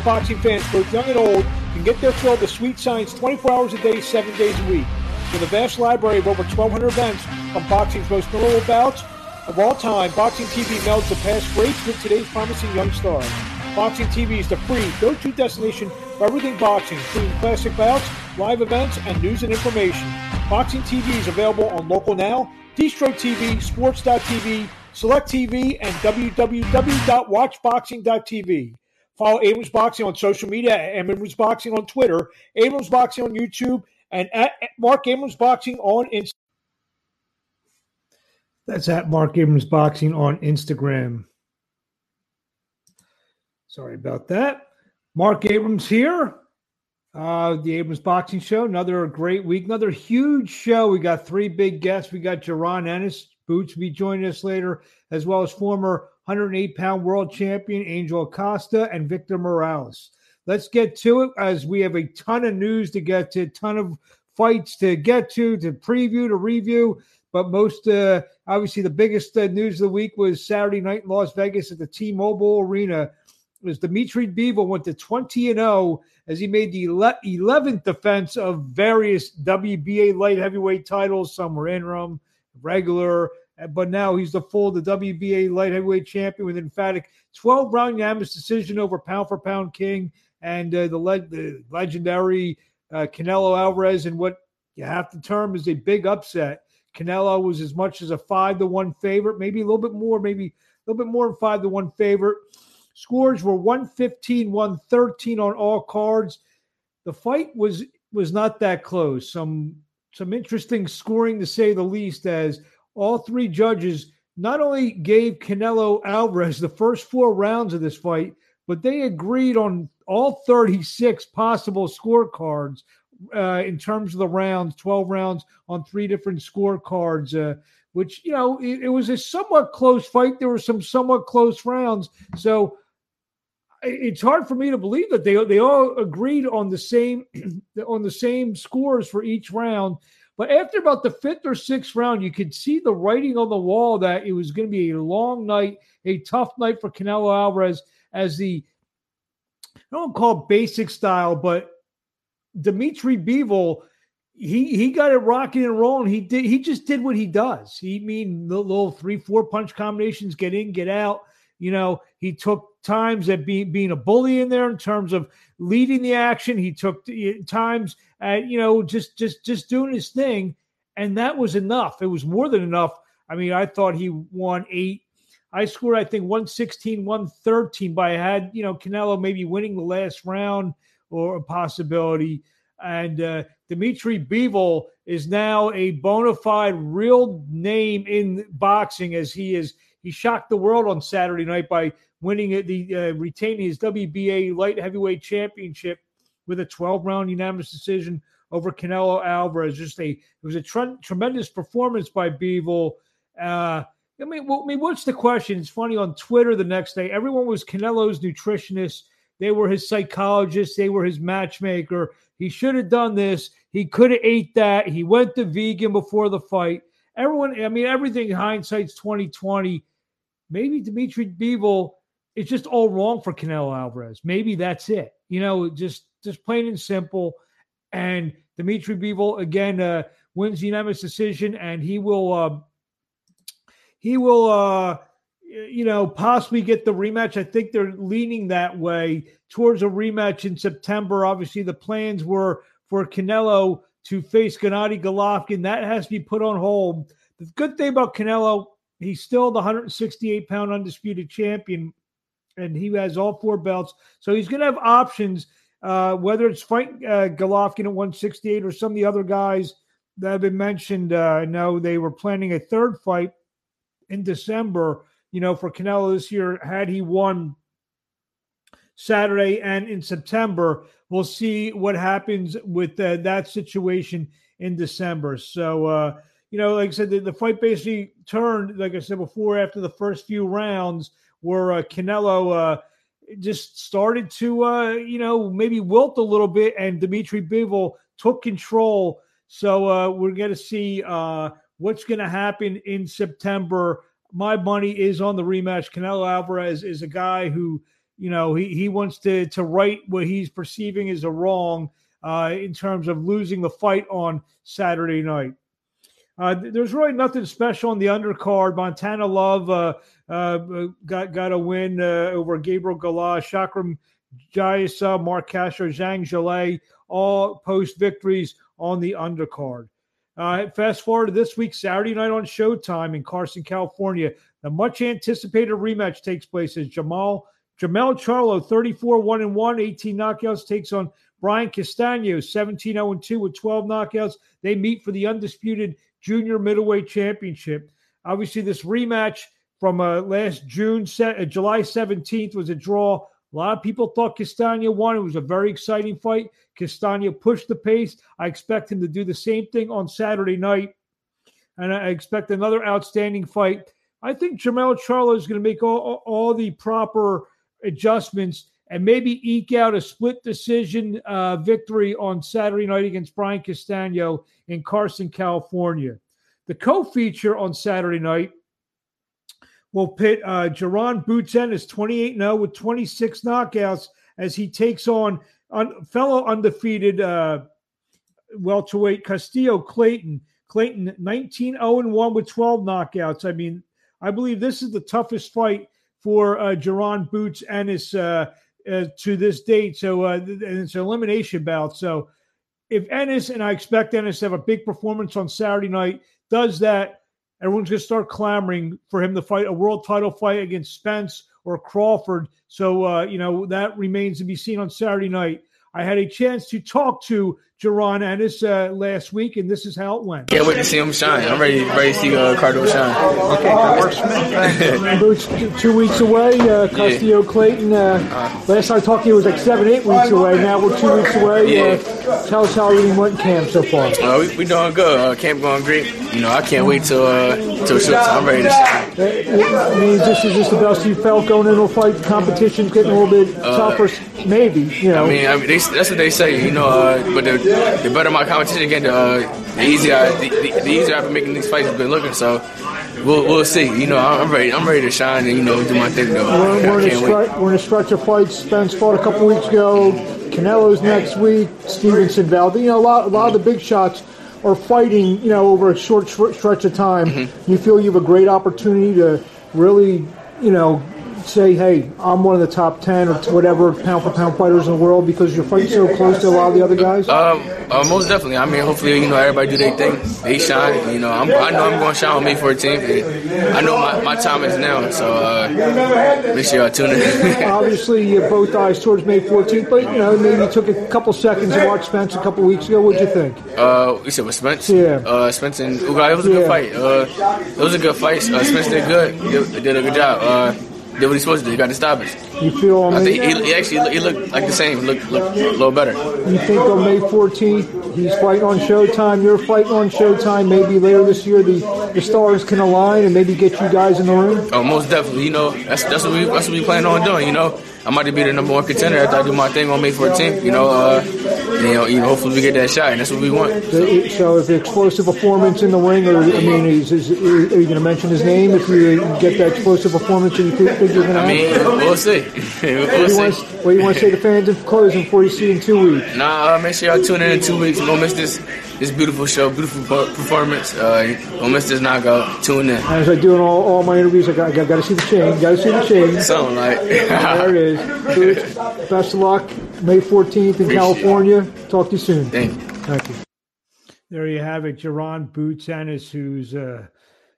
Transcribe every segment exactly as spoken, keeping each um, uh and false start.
for boxing fans, both young and old, can get their fill of the sweet science twenty-four hours a day, seven days a week. With a vast library of over twelve hundred events on boxing's most notable bouts of all time, Boxing T V melds the past greats with today's promising young stars. Boxing T V is the free go-to destination for everything boxing, including classic bouts, live events, and news and information. Boxing T V is available on Local Now, Distro T V, Sports dot T V, Select T V, and w w w dot watch boxing dot t v. Follow Abrams Boxing on social media at Abrams Boxing on Twitter, Abrams Boxing on YouTube, and at Mark Abrams Boxing on Instagram. That's at Mark Abrams Boxing on Instagram. Sorry about that. Mark Abrams here. Uh, the Abrams Boxing Show, another great week, another huge show. We got three big guests. We got Jaron Ennis. Boots will be joining us later, as well as former one hundred eight pound world champion Angel Acosta and Victor Morales. Let's get to it, as we have a ton of news to get to, a ton of fights to get to, to preview, to review. But most, uh, obviously, the biggest uh, news of the week was Saturday night in Las Vegas at the T-Mobile Arena. It was Dmitry Bivol went to twenty and oh as he made the eleventh defense of various W B A light heavyweight titles. Some were interim, regular, but now he's the full, the W B A light heavyweight champion with an emphatic twelve round unanimous decision over pound for pound king and uh, the, le- the legendary uh, Canelo Alvarez in what you have to term is a big upset. Canelo was as much as a five to one favorite, maybe a little bit more, maybe a little bit more than five to one favorite. Scores were one fifteen, one thirteen on all cards. The fight was was not that close. Some some interesting scoring, to say the least, as all three judges not only gave Canelo Alvarez the first four rounds of this fight, but they agreed on all thirty-six possible scorecards uh, in terms of the rounds, twelve rounds on three different scorecards, uh, which, you know, it, it was a somewhat close fight. There were some somewhat close rounds. So it's hard for me to believe that they they all agreed on the same on the same scores for each round. But after about the fifth or sixth round, you could see the writing on the wall that it was going to be a long night, a tough night for Canelo Alvarez, as the, I don't call it basic style, but Dmitry Bivol, he he got it rocking and rolling. He did he just did what he does. He mean the little three, four punch combinations, get in, get out. You know, he took times at being being a bully in there in terms of leading the action. He took times at, you know, just just just doing his thing, and that was enough. It was more than enough. I mean, I thought he won eight. I scored, I think, one sixteen, one thirteen, but I had, you know, Canelo maybe winning the last round or a possibility. And uh, Dmitry Bivol is now a bona fide real name in boxing, as he is. He shocked the world on Saturday night by winning the uh, retaining his W B A light heavyweight championship with a twelve round unanimous decision over Canelo Alvarez. Just a it was a tre- tremendous performance by Bivol. Uh, I mean, well, I mean, what's the question? It's funny, on Twitter the next day, everyone was Canelo's nutritionist. They were his psychologist. They were his matchmaker. He should have done this. He could have ate that. He went to vegan before the fight. Everyone, I mean, everything, hindsight's twenty twenty. Maybe Dmitry Bivol, it's just all wrong for Canelo Alvarez. Maybe that's it. You know, just, just plain and simple. And Dmitry Bivol, again, uh, wins the unanimous decision, and he will uh, he will uh, you know, possibly get the rematch. I think they're leaning that way towards a rematch in September. Obviously, the plans were for Canelo to face Gennady Golovkin. That has to be put on hold. The good thing about Canelo, he's still the one sixty-eight pound undisputed champion, and he has all four belts. So he's going to have options, uh, whether it's fight uh, Golovkin at one sixty-eight or some of the other guys that have been mentioned. I uh, know they were planning a third fight in December, you know, for Canelo this year, had he won Saturday and in September. We'll see what happens with uh, that situation in December. So, uh, you know, like I said, the, the fight basically turned, like I said before, after the first few rounds where uh, Canelo uh, just started to, uh, you know, maybe wilt a little bit, and Dmitry Bivol took control. So uh, we're going to see uh, what's going to happen in September. My money is on the rematch. Canelo Alvarez is a guy who, you know, he, he wants to, to right what he's perceiving is a wrong uh, in terms of losing the fight on Saturday night. Uh, there's really nothing special on the undercard. Montana Love uh, uh, got got a win uh, over Gabriel Galah, Chakram Jaisa, Mark Kasher, Zhang Jale, all post victories on the undercard. Uh, fast forward to this week, Saturday night on Showtime in Carson, California. The much anticipated rematch takes place as Jermell Charlo, thirty-four and one and one, eighteen knockouts, takes on Brian Castaño, seventeen and oh and two with twelve knockouts. They meet for the undisputed junior middleweight championship. Obviously, this rematch from uh, last June, uh, July seventeenth, was a draw. A lot of people thought Castaño won. It was a very exciting fight. Castaño pushed the pace. I expect him to do the same thing on Saturday night, and I expect another outstanding fight. I think Jermell Charlo is going to make all, all the proper adjustments and maybe eke out a split decision uh, victory on Saturday night against Brian Castaño in Carson, California. The co-feature on Saturday night will pit uh, Jaron Boots Ennis, twenty-eight and oh with twenty-six knockouts, as he takes on un- fellow undefeated uh, welterweight Custio Clayton. Clayton, nineteen and oh and one with twelve knockouts. I mean, I believe this is the toughest fight for uh, Jaron Boots Ennis uh, uh, to this date. So uh, and it's an elimination bout. So if Ennis, and I expect Ennis to have a big performance on Saturday night, does that, everyone's going to start clamoring for him to fight a world title fight against Spence or Crawford. So, uh, you know, that remains to be seen on Saturday night. I had a chance to talk to Jaron Ennis uh, last week, and this is how it went. Can't wait to see him shine. I'm ready, ready to see uh, Cardo shine. Okay, that works for me. Boots, two weeks away. Uh, Custio yeah. Clayton, uh, last time I talked to you, it was like seven, eight weeks away. Now we're two weeks away. Yeah. Uh, tell us how everything went in camp so far. Uh, we, we doing good. Uh, camp going great. You know, I can't wait till uh, till showtime. I'm ready to shine. Uh, I mean, this is just the best you felt going into a fight. The competition's getting a little bit tougher, uh, maybe. You know. I mean, I mean they, that's what they say, you know, uh, but the, the better my competition again, the, uh, the easier I, the, the, the easier I've been making these fights have been looking. So we'll we'll see. You know, I'm ready. I'm ready to shine and you know do my thing though. We're, we're, in, a stri- we're in a stretch of fights. Spence fought a couple weeks ago. Canelo's next week. Stevenson, Valdez. You know, a lot a lot of the big shots are fighting. You know, over a short sh- stretch of time. Mm-hmm. You feel you have a great opportunity to really, you know, say, hey, I'm one of the top ten or whatever pound-for-pound fighters in the world because you're fighting so close to a lot of the other guys? Um, uh, most definitely. I mean, hopefully, you know, everybody do their thing. They shine. You know, I'm, I know I'm going to shine on May fourteenth. And I know my, my time is now, so uh, make sure y'all tune in. Obviously, you have both eyes towards May fourteenth, but, you know, maybe you took a couple seconds to watch Spence a couple weeks ago. What'd you think? Uh, you said with Spence? Yeah. Uh, Spence and Uga, it was a yeah. good fight. Uh, it was a good fight. Uh, Spence did good. He did a good job. Uh, Did what he's supposed to do. He got to stop it. You feel I think he, he actually he looked like the same. He looked, looked a little better. You think on May fourteenth, he's fighting on Showtime. You're fighting on Showtime. Maybe later this year, the, the stars can align and maybe get you guys in the room. Oh, most definitely. You know, that's that's what we that's what we plan on doing. You know, I'm about to be the number one contender after I do my thing on May fourteenth. You know, uh, you know, you know, hopefully we get that shot, and that's what we want. So, so if the explosive performance in the ring, or I mean, is, is, is, are you going to mention his name if you get that explosive performance? And you think you're going to? I mean, we'll see. We'll see. Want to, what do you want to say to fans in closing before you see in two weeks? Nah, uh, make sure y'all tune in in two weeks. Don't miss this this beautiful show, beautiful performance. Uh, don't miss this knockout. Tune in. As I do in all, all my interviews, I got, got, got to see the chain. Got to see the chain. Something like there it is. Boots, best of luck, May fourteenth in Appreciate California. It. Talk to you soon. Thank you. Thank you. There you have it, Jaron Boots Ennis, who's uh,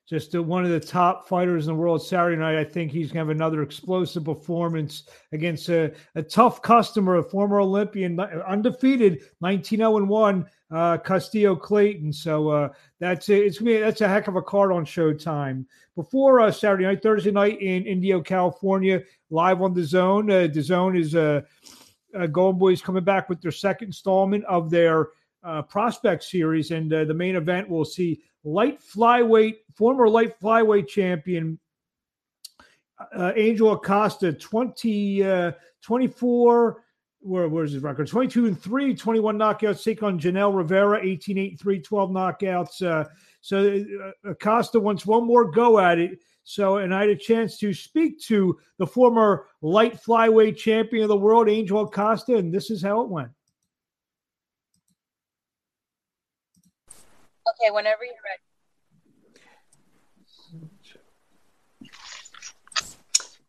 just uh, one of the top fighters in the world. Saturday night, I think he's going to have another explosive performance against a, a tough customer, a former Olympian, undefeated, nineteen and oh and one, uh, Custio Clayton. So uh, that's a, it's gonna be, that's a heck of a card on Showtime. Before uh, Saturday night, Thursday night in Indio, California, live on DAZN. Uh, DAZN is uh, uh, Golden Boys coming back with their second installment of their uh, prospect series, and uh, the main event will see light flyweight, former light flyweight champion uh, Angel Acosta, twenty, uh, twenty-four. Where, where's his record? twenty-two and three, twenty-one knockouts. Take on Janel Rivera, eighteen and eight and three, twelve knockouts. Uh, so uh, Acosta wants one more go at it. So, and I had a chance to speak to the former light flyweight champion of the world, Angel Acosta, and this is how it went. Okay, whenever you're ready.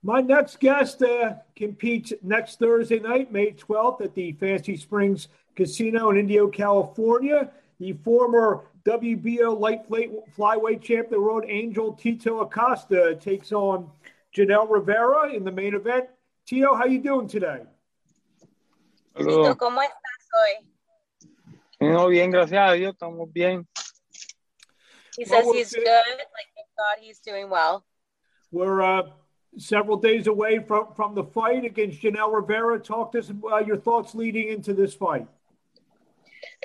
My next guest uh, competes next Thursday night, May twelfth, at the Fantasy Springs Casino in Indio, California. The former W B O light flyweight champ, the world, Angel Tito Acosta, takes on Janel Rivera in the main event. Tito, how you doing today? Hello. Tito, ¿cómo estás hoy? No, bien, gracias a Dios, estamos bien. He says well, he's good, like thank God he's doing well. We're uh, several days away from, from the fight against Janel Rivera. Talk to us uh, your thoughts leading into this fight.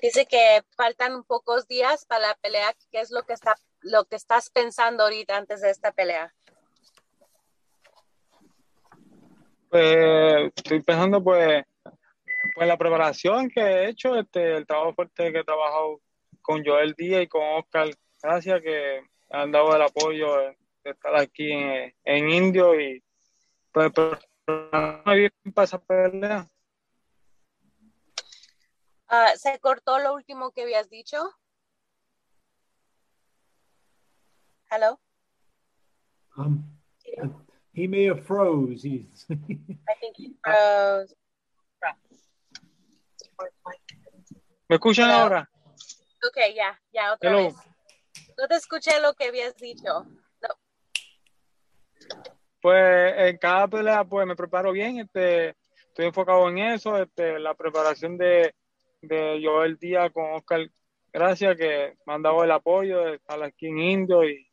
Dice que faltan pocos días para la pelea. ¿Qué es lo que está lo que estás pensando ahorita antes de esta pelea? Pues estoy pensando pues pues la preparación que he hecho, este el trabajo fuerte que he trabajado con Joel Díaz y con Oscar García, que han dado el apoyo eh, de estar aquí en, en Indio y pues bien para esa pelea. Uh, ¿Se cortó lo último que habías dicho? Hello? Um, yeah. He may have froze. He's I think he froze. ¿Me escuchan Hello? Ahora? Okay, ya, ya, otra Hello. Vez. No te escuché lo que habías dicho. No. Pues en cada pelea pues me preparo bien. Este, estoy enfocado en eso. Este, la preparación de de Joel Díaz con Oscar Gracia, que me han dado el apoyo de estar aquí en Indio y,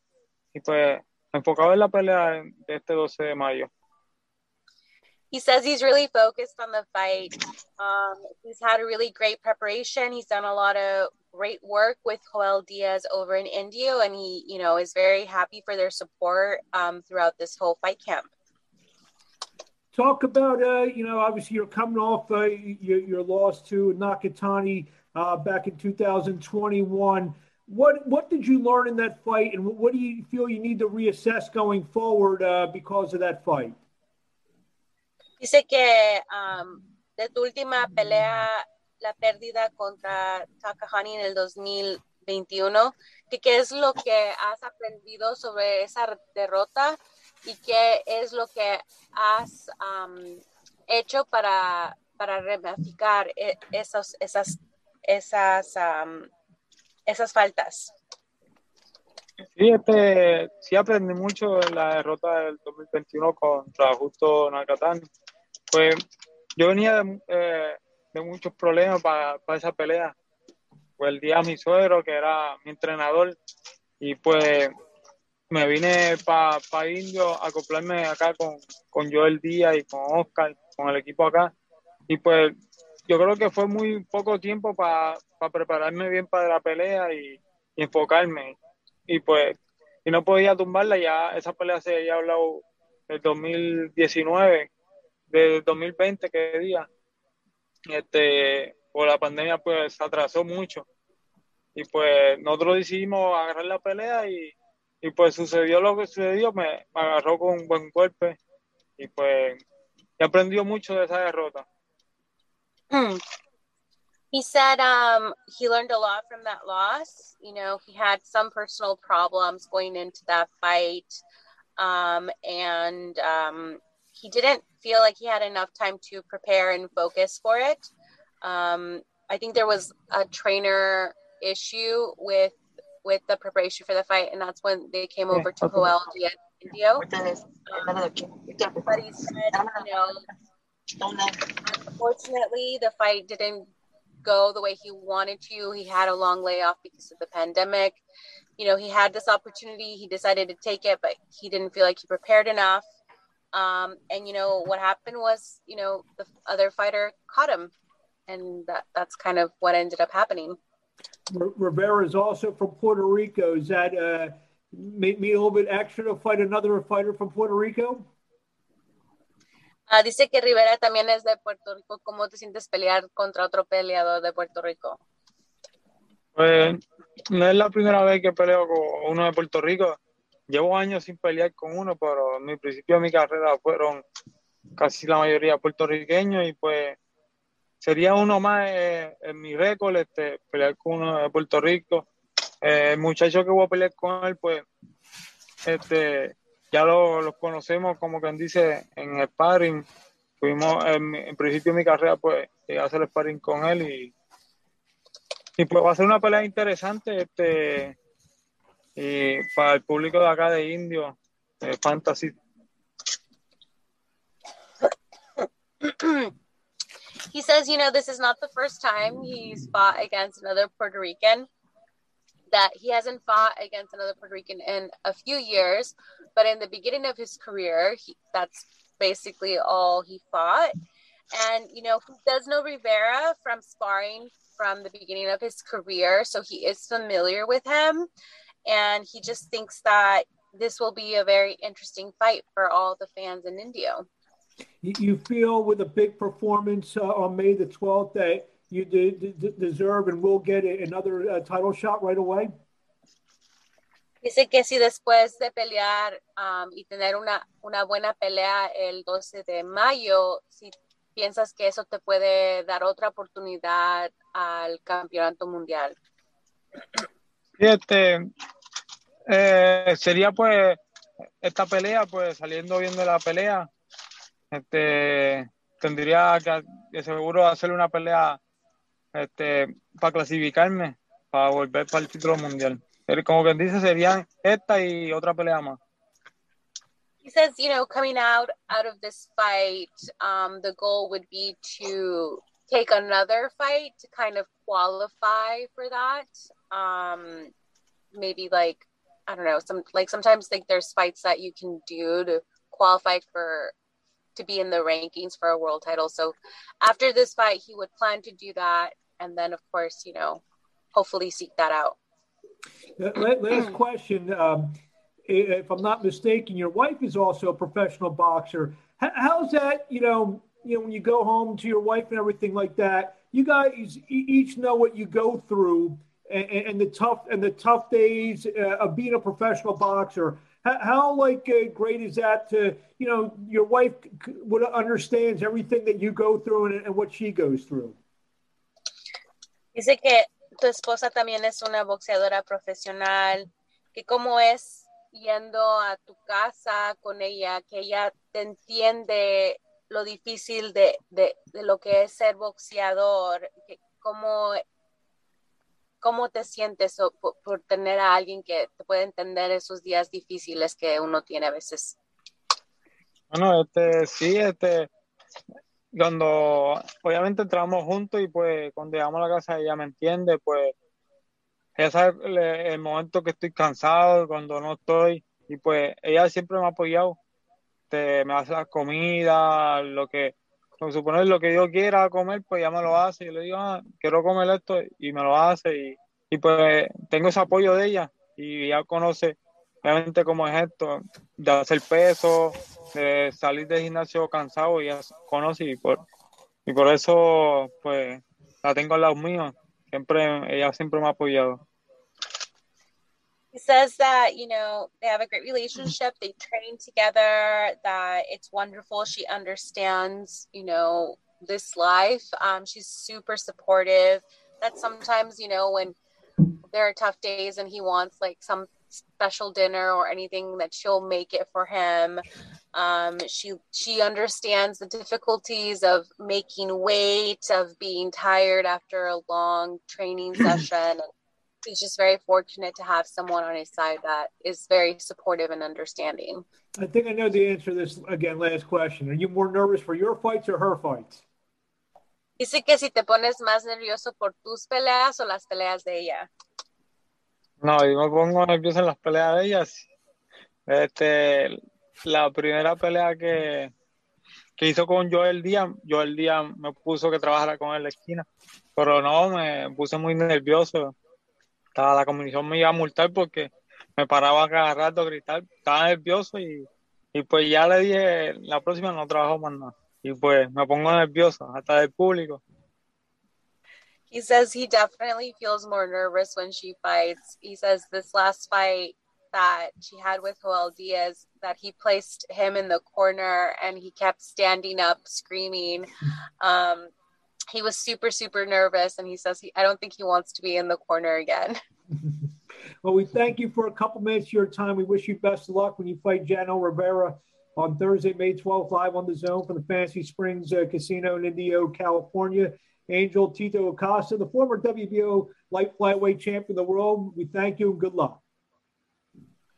y pues enfocado en la pelea de este doce de mayo. He says he's really focused on the fight. Um, he's had a really great preparation. He's done a lot of great work with Joel Díaz over in Indio, and he, you know, is very happy for their support um, throughout this whole fight camp. Talk about, uh, you know, obviously you're coming off uh, your, your loss to Nakatani uh, back in two thousand twenty-one. What what did you learn in that fight, and what do you feel you need to reassess going forward uh, because of that fight? Dice que um, de tu última pelea, la pérdida contra Nakatani en el dos mil veintiuno, que ¿qué es lo que has aprendido sobre esa derrota? ¿Y qué es lo que has um, hecho para, para ramificar esos, esas, esas, um, esas faltas? Sí, este, sí aprendí mucho en la derrota del dos mil veintiuno contra Junto Nakatani. Pues yo venía de, eh, de muchos problemas para, para esa pelea. Pues el día mi suegro, que era mi entrenador, y pues me vine para pa Indio a acoplarme acá con, con Joel Díaz y con Oscar, con el equipo acá. Y pues yo creo que fue muy poco tiempo para pa prepararme bien para la pelea y, y enfocarme. Y pues y no podía tumbarla, ya esa pelea se había hablado del dos mil diecinueve, del dos mil veinte que día. Este, por la pandemia pues se atrasó mucho. Y pues nosotros decidimos agarrar la pelea y Y pues sucedió lo que sucedió, me, me agarró con un buen golpe y pues he aprendido mucho de esa derrota. Mm. He said um, he learned a lot from that loss. You know, he had some personal problems going into that fight um, and um, he didn't feel like he had enough time to prepare and focus for it. Um, I think there was a trainer issue with with the preparation for the fight, and that's when they came over to Joel Díaz in Indio. Um, but he said, you know, unfortunately, the fight didn't go the way he wanted to. He had a long layoff because of the pandemic. You know, he had this opportunity. He decided to take it, but he didn't feel like he prepared enough. Um, and, you know, what happened was, you know, the other fighter caught him, and that, that's kind of what ended up happening. Rivera is also from Puerto Rico. Does that uh, make me a little bit extra to fight another fighter from Puerto Rico? Uh, dice que Rivera también es de Puerto Rico. ¿Cómo te sientes pelear contra otro peleador de Puerto Rico? Pues no es la primera vez que peleo con uno de Puerto Rico. Llevo años sin pelear con uno, pero en mi principio de mi carrera fueron casi la mayoría puertorriqueños y pues sería uno más eh, en mi récord, este, pelear con uno de Puerto Rico. Eh, el muchacho que voy a pelear con él, pues este, ya los lo conocemos, como quien dice, en el sparring. Fuimos, en, en principio de mi carrera, pues llegué a hacer el sparring con él y, y pues va a ser una pelea interesante. Este, y para el público de acá de Indio, eh, Fantasy. He says, you know, this is not the first time he's fought against another Puerto Rican, that he hasn't fought against another Puerto Rican in a few years, but in the beginning of his career, he, that's basically all he fought. And, you know, he does know Rivera from sparring from the beginning of his career, so he is familiar with him. And he just thinks that this will be a very interesting fight for all the fans in Indio. You feel with a big performance uh, on May the twelfth that you de- de- deserve and will get another uh, title shot right away? Dice que si después de pelear um, y tener una, una buena pelea el doce de mayo, si piensas que eso te puede dar otra oportunidad al campeonato mundial. Y este, eh, sería pues esta pelea, pues saliendo bien de la pelea, este, tendría que de seguro hacer una pelea este, para clasificarme, para volver para el título mundial. Como quien dice, serían esta y otra pelea más. He says, you know, coming out, out of this fight, um, the goal would be to take another fight to kind of qualify for that. Um, maybe like, I don't know, some like sometimes like there's fights that you can do to qualify for, to be in the rankings for a world title. So after this fight, he would plan to do that. And then of course, you know, hopefully seek that out. Last question. Um, if I'm not mistaken, your wife is also a professional boxer. How's that, you know, you know, when you go home to your wife and everything like that, you guys each know what you go through and, and the tough and the tough days uh, of being a professional boxer. How, like, uh, great is that to, you know, your wife c- would understands everything that you go through and, and what she goes through? Dice que tu esposa también es una boxeadora profesional, que como es yendo a tu casa con ella, que ella te entiende lo difícil de, de, de lo que es ser boxeador, que como... ¿Cómo te sientes por, por tener a alguien que te puede entender esos días difíciles que uno tiene a veces? Bueno, este, sí, este, cuando obviamente entramos juntos y pues cuando llegamos a la casa ella me entiende, pues ella sabe el, el momento que estoy cansado, cuando no estoy, y pues ella siempre me ha apoyado, este, me hace la comida, lo que... suponer lo que yo quiera comer, pues ya me lo hace. Yo le digo, ah, quiero comer esto y me lo hace. Y, y pues tengo ese apoyo de ella y ya conoce realmente cómo es esto, de hacer peso, de salir del gimnasio cansado y ya conoce. Y por, y por eso, pues, la tengo al lado mío. Siempre, ella siempre me ha apoyado. He says that, you know, they have a great relationship, they train together, that it's wonderful. She understands, you know, this life. Um, she's super supportive. That sometimes, you know, when there are tough days and he wants like some special dinner or anything, that she'll make it for him. Um, she she understands the difficulties of making weight, of being tired after a long training session. He's just very fortunate to have someone on his side that is very supportive and understanding. I think I know the answer to this, again, last question. Are you more nervous for your fights or her fights? Dice que si te pones más nervioso por tus peleas o las peleas de ella. No, yo me pongo nervioso en las peleas de ellas. Este, la primera pelea que, que hizo con Joel Díaz, Joel Díaz me puso que trabajara con él en la esquina, pero no, me puse muy nervioso. La comisión me iba a multar porque me paraba cada rato a gritar, estaba nervioso y, y pues ya le dije, la próxima no trabajo más nada. Y pues me pongo nervioso, hasta del público. He says he definitely feels more nervous when she fights. He says this last fight that she had with Joel Díaz, that he placed him in the corner and he kept standing up screaming. Um, he was super, super nervous. And he says, he, I don't think he wants to be in the corner again. Well, we thank you for a couple minutes of your time. We wish you best of luck when you fight Janel Rivera on Thursday, May twelfth, live on The Zone from the Fantasy Springs uh, Casino in Indio, California. Angel Tito Acosta, the former W B O light flyweight champion of the world. We thank you and good luck.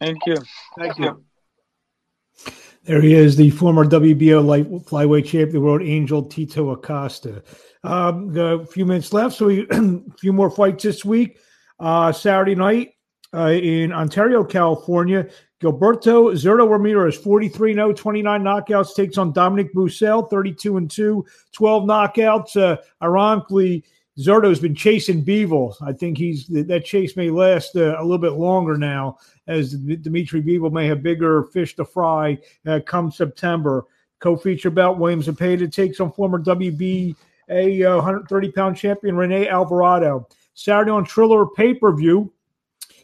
Thank you. Thank you. There he is, the former W B O light flyweight champion of the world, Angel Tito Acosta. Um, a few minutes left, so we, a few more fights this week. Uh, Saturday night uh, in Ontario, California, Gilberto Zurdo Ramirez, forty-three and oh, twenty-nine knockouts, takes on Dominic Bussell, thirty-two and two, twelve knockouts. Uh, ironically, Zurdo's been chasing Bivol. I think he's that chase may last uh, a little bit longer now, as Dmitry Bivol may have bigger fish to fry uh, come September. Co-feature bout, Williams and Payton takes on former W B A one hundred thirty pound uh, champion Rene Alvarado. Saturday on Triller pay-per-view,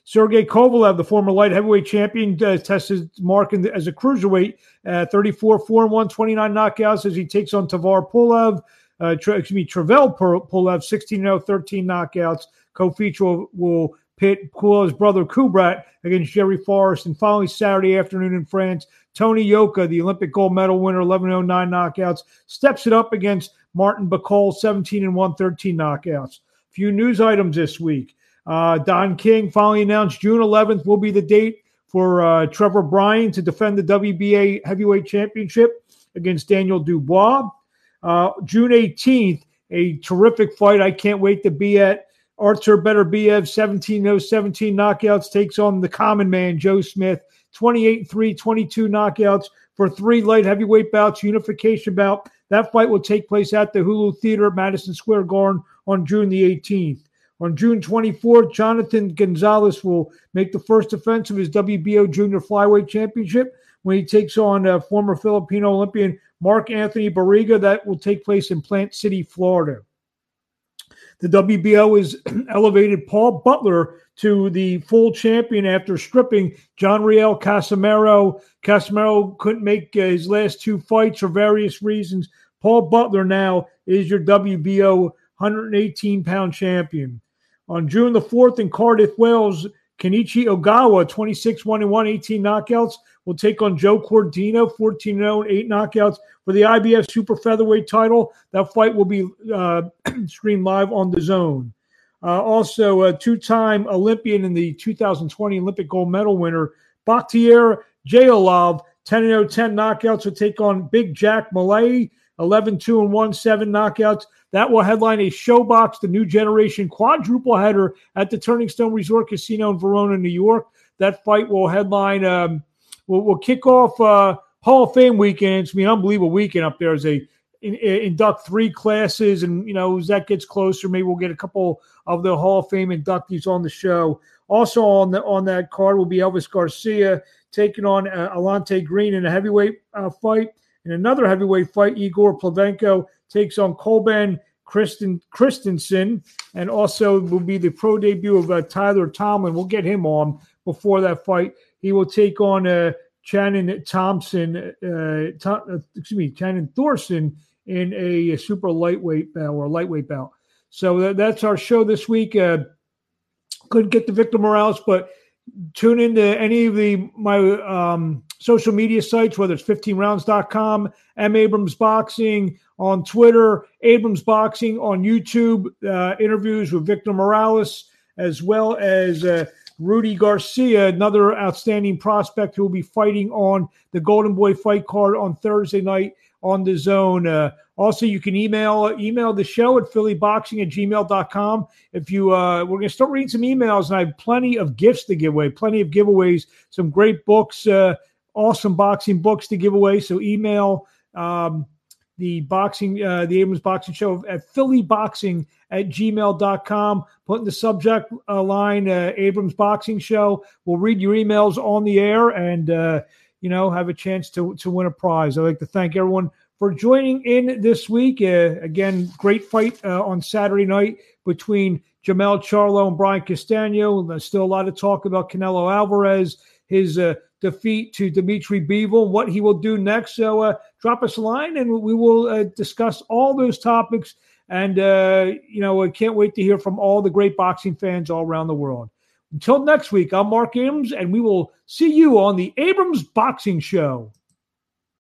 Sergey Kovalev, the former light heavyweight champion, uh, tested mark in the, as a cruiserweight, uh, thirty-four four and one, twenty-nine knockouts as he takes on Tervel Pulev, uh, tra- excuse me, Tervel Pulev, sixteen and oh, thirteen knockouts. Co-feature will, will pit Pulev's brother Kubrat against Jerry Forrest. And finally, Saturday afternoon in France, Tony Yoka, the Olympic gold medal winner, eleven and oh, nine knockouts, steps it up against Martin Bacall, seventeen and one, thirteen knockouts. Few news items this week. Uh, Don King finally announced June eleventh will be the date for uh, Trevor Bryan to defend the W B A heavyweight championship against Daniel Dubois. Uh, June eighteenth, a terrific fight I can't wait to be at. Artur Beterbiev, seventeen and oh, seventeen knockouts, takes on the common man, Joe Smith, twenty-eight and three, twenty-two knockouts for three light heavyweight bouts, unification bout. That fight will take place at the Hulu Theater at Madison Square Garden on June the eighteenth. On June twenty-fourth, Jonathan Gonzalez will make the first defense of his W B O Junior Flyweight Championship when he takes on uh, former Filipino Olympian Mark Anthony Barriga. That will take place in Plant City, Florida. The W B O has elevated Paul Butler to the full champion after stripping Jonriel Casimiro. Casimiro couldn't make uh, his last two fights for various reasons. Paul Butler now is your W B O one hundred eighteen pound champion. On June the fourth in Cardiff, Wales, Kenichi Ogawa, twenty-six and one and one, eighteen knockouts, will take on Joe Cordino, fourteen and oh, eight knockouts for the I B F Super Featherweight title. That fight will be uh, streamed live on The Zone. Uh, also, a two-time Olympian and the two thousand twenty Olympic gold medal winner, Bakhtiar Jalilov, ten and oh, ten knockouts, will take on Big Jack Malay, eleven two and one, seven knockouts. That will headline a showbox, the new generation quadruple header at the Turning Stone Resort Casino in Verona, New York. That fight will headline, um, will will kick off uh, Hall of Fame weekend. It's been an unbelievable weekend up there as they in, in, induct three classes. And, you know, as that gets closer, maybe we'll get a couple of the Hall of Fame inductees on the show. Also on the, on that card will be Elvis Garcia taking on uh, Alante Green in a heavyweight uh, fight. In another heavyweight fight, Igor Plavenko takes on Colben Christen, Christensen, and also will be the pro debut of uh, Tyler Tomlin. We'll get him on before that fight. He will take on uh, Channing Thompson, uh, Tom, uh, excuse me, Channing Thorson in a, a super lightweight bout or lightweight bout. So that, that's our show this week. Uh, couldn't get to Victor Morales, but tune into any of the my um, social media sites, whether it's fifteen rounds dot com, M. Abrams Boxing on Twitter, Abrams Boxing on YouTube, uh, interviews with Victor Morales, as well as uh, Rudy Garcia, another outstanding prospect who will be fighting on the Golden Boy fight card on Thursday night on The Zone. Uh, also, you can email email the show at phillyboxing at gmail dot com. If you, uh, we're going to start reading some emails, and I have plenty of gifts to give away, plenty of giveaways, some great books, uh, awesome boxing books to give away. So email um, the boxing, uh, the Abrams Boxing Show at phillyboxing at gmail dot com. Put in the subject uh, line uh, Abrams Boxing Show. We'll read your emails on the air and, uh, you know, have a chance to to win a prize. I'd like to thank everyone for joining in this week. Uh, again, great fight uh, on Saturday night between Jermell Charlo and Brian Castaño. There's still a lot of talk about Canelo Alvarez, his uh, defeat to Dmitry Bivol, what he will do next. So uh, drop us a line, and we will uh, discuss all those topics. And, uh, you know, I can't wait to hear from all the great boxing fans all around the world. Until next week, I'm Mark Abrams, and we will see you on the Abrams Boxing Show.